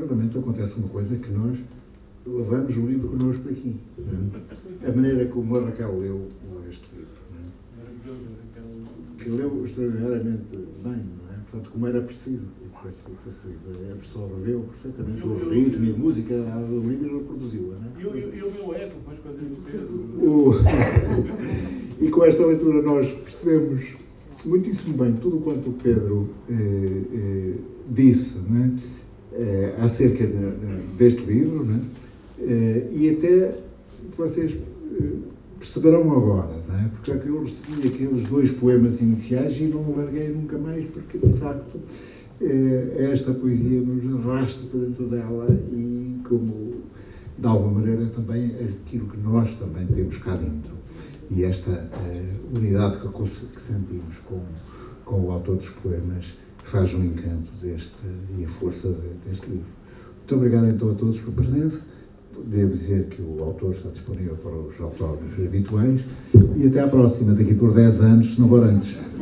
raramente acontece uma coisa que nós levamos o livro connosco daqui. A maneira como a Raquel leu este livro. Que leu extraordinariamente bem, não é? Portanto, como era preciso. A pessoa leu perfeitamente o ritmo e a música do livro e reproduziu-a, não é? E o meu ego, depois quando ele Pedro. E com esta leitura nós percebemos muitíssimo bem tudo quanto o Pedro disse, não é? Acerca deste livro, não é? E até vocês perceberão agora, não é? Porque é que eu recebi aqueles dois poemas iniciais e não larguei nunca mais, porque de facto esta poesia nos arrasta para dentro dela e, como de alguma maneira, também aquilo que nós também temos cá dentro. E esta unidade que sentimos com o autor dos poemas faz um encanto e a força deste livro. Muito obrigado então a todos pela presença. Devo dizer que o autor está disponível para os autógrafos habituais e até à próxima, daqui por 10 anos, se não for antes.